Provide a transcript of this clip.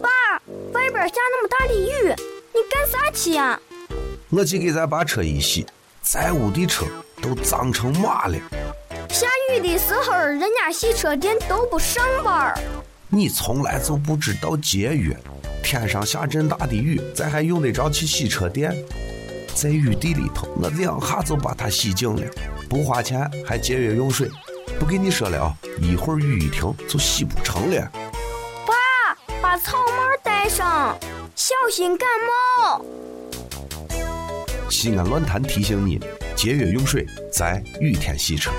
爸，外边下那么大的雨，你干啥去呀？我去给咱把车一洗，咱屋的车都脏成嘛了。下雨的时候，人家洗车店都不上班。你从来就不知道节约，天上下真大的雨，咱还用得着去洗车店？在雨地里头，我两下就把它洗净了，不花钱还节约用水。不跟你说了，一会儿雨一停就洗不成了。爸，把草帽戴上，小心感冒。西安论坛提醒你，节约用水，在雨天洗车。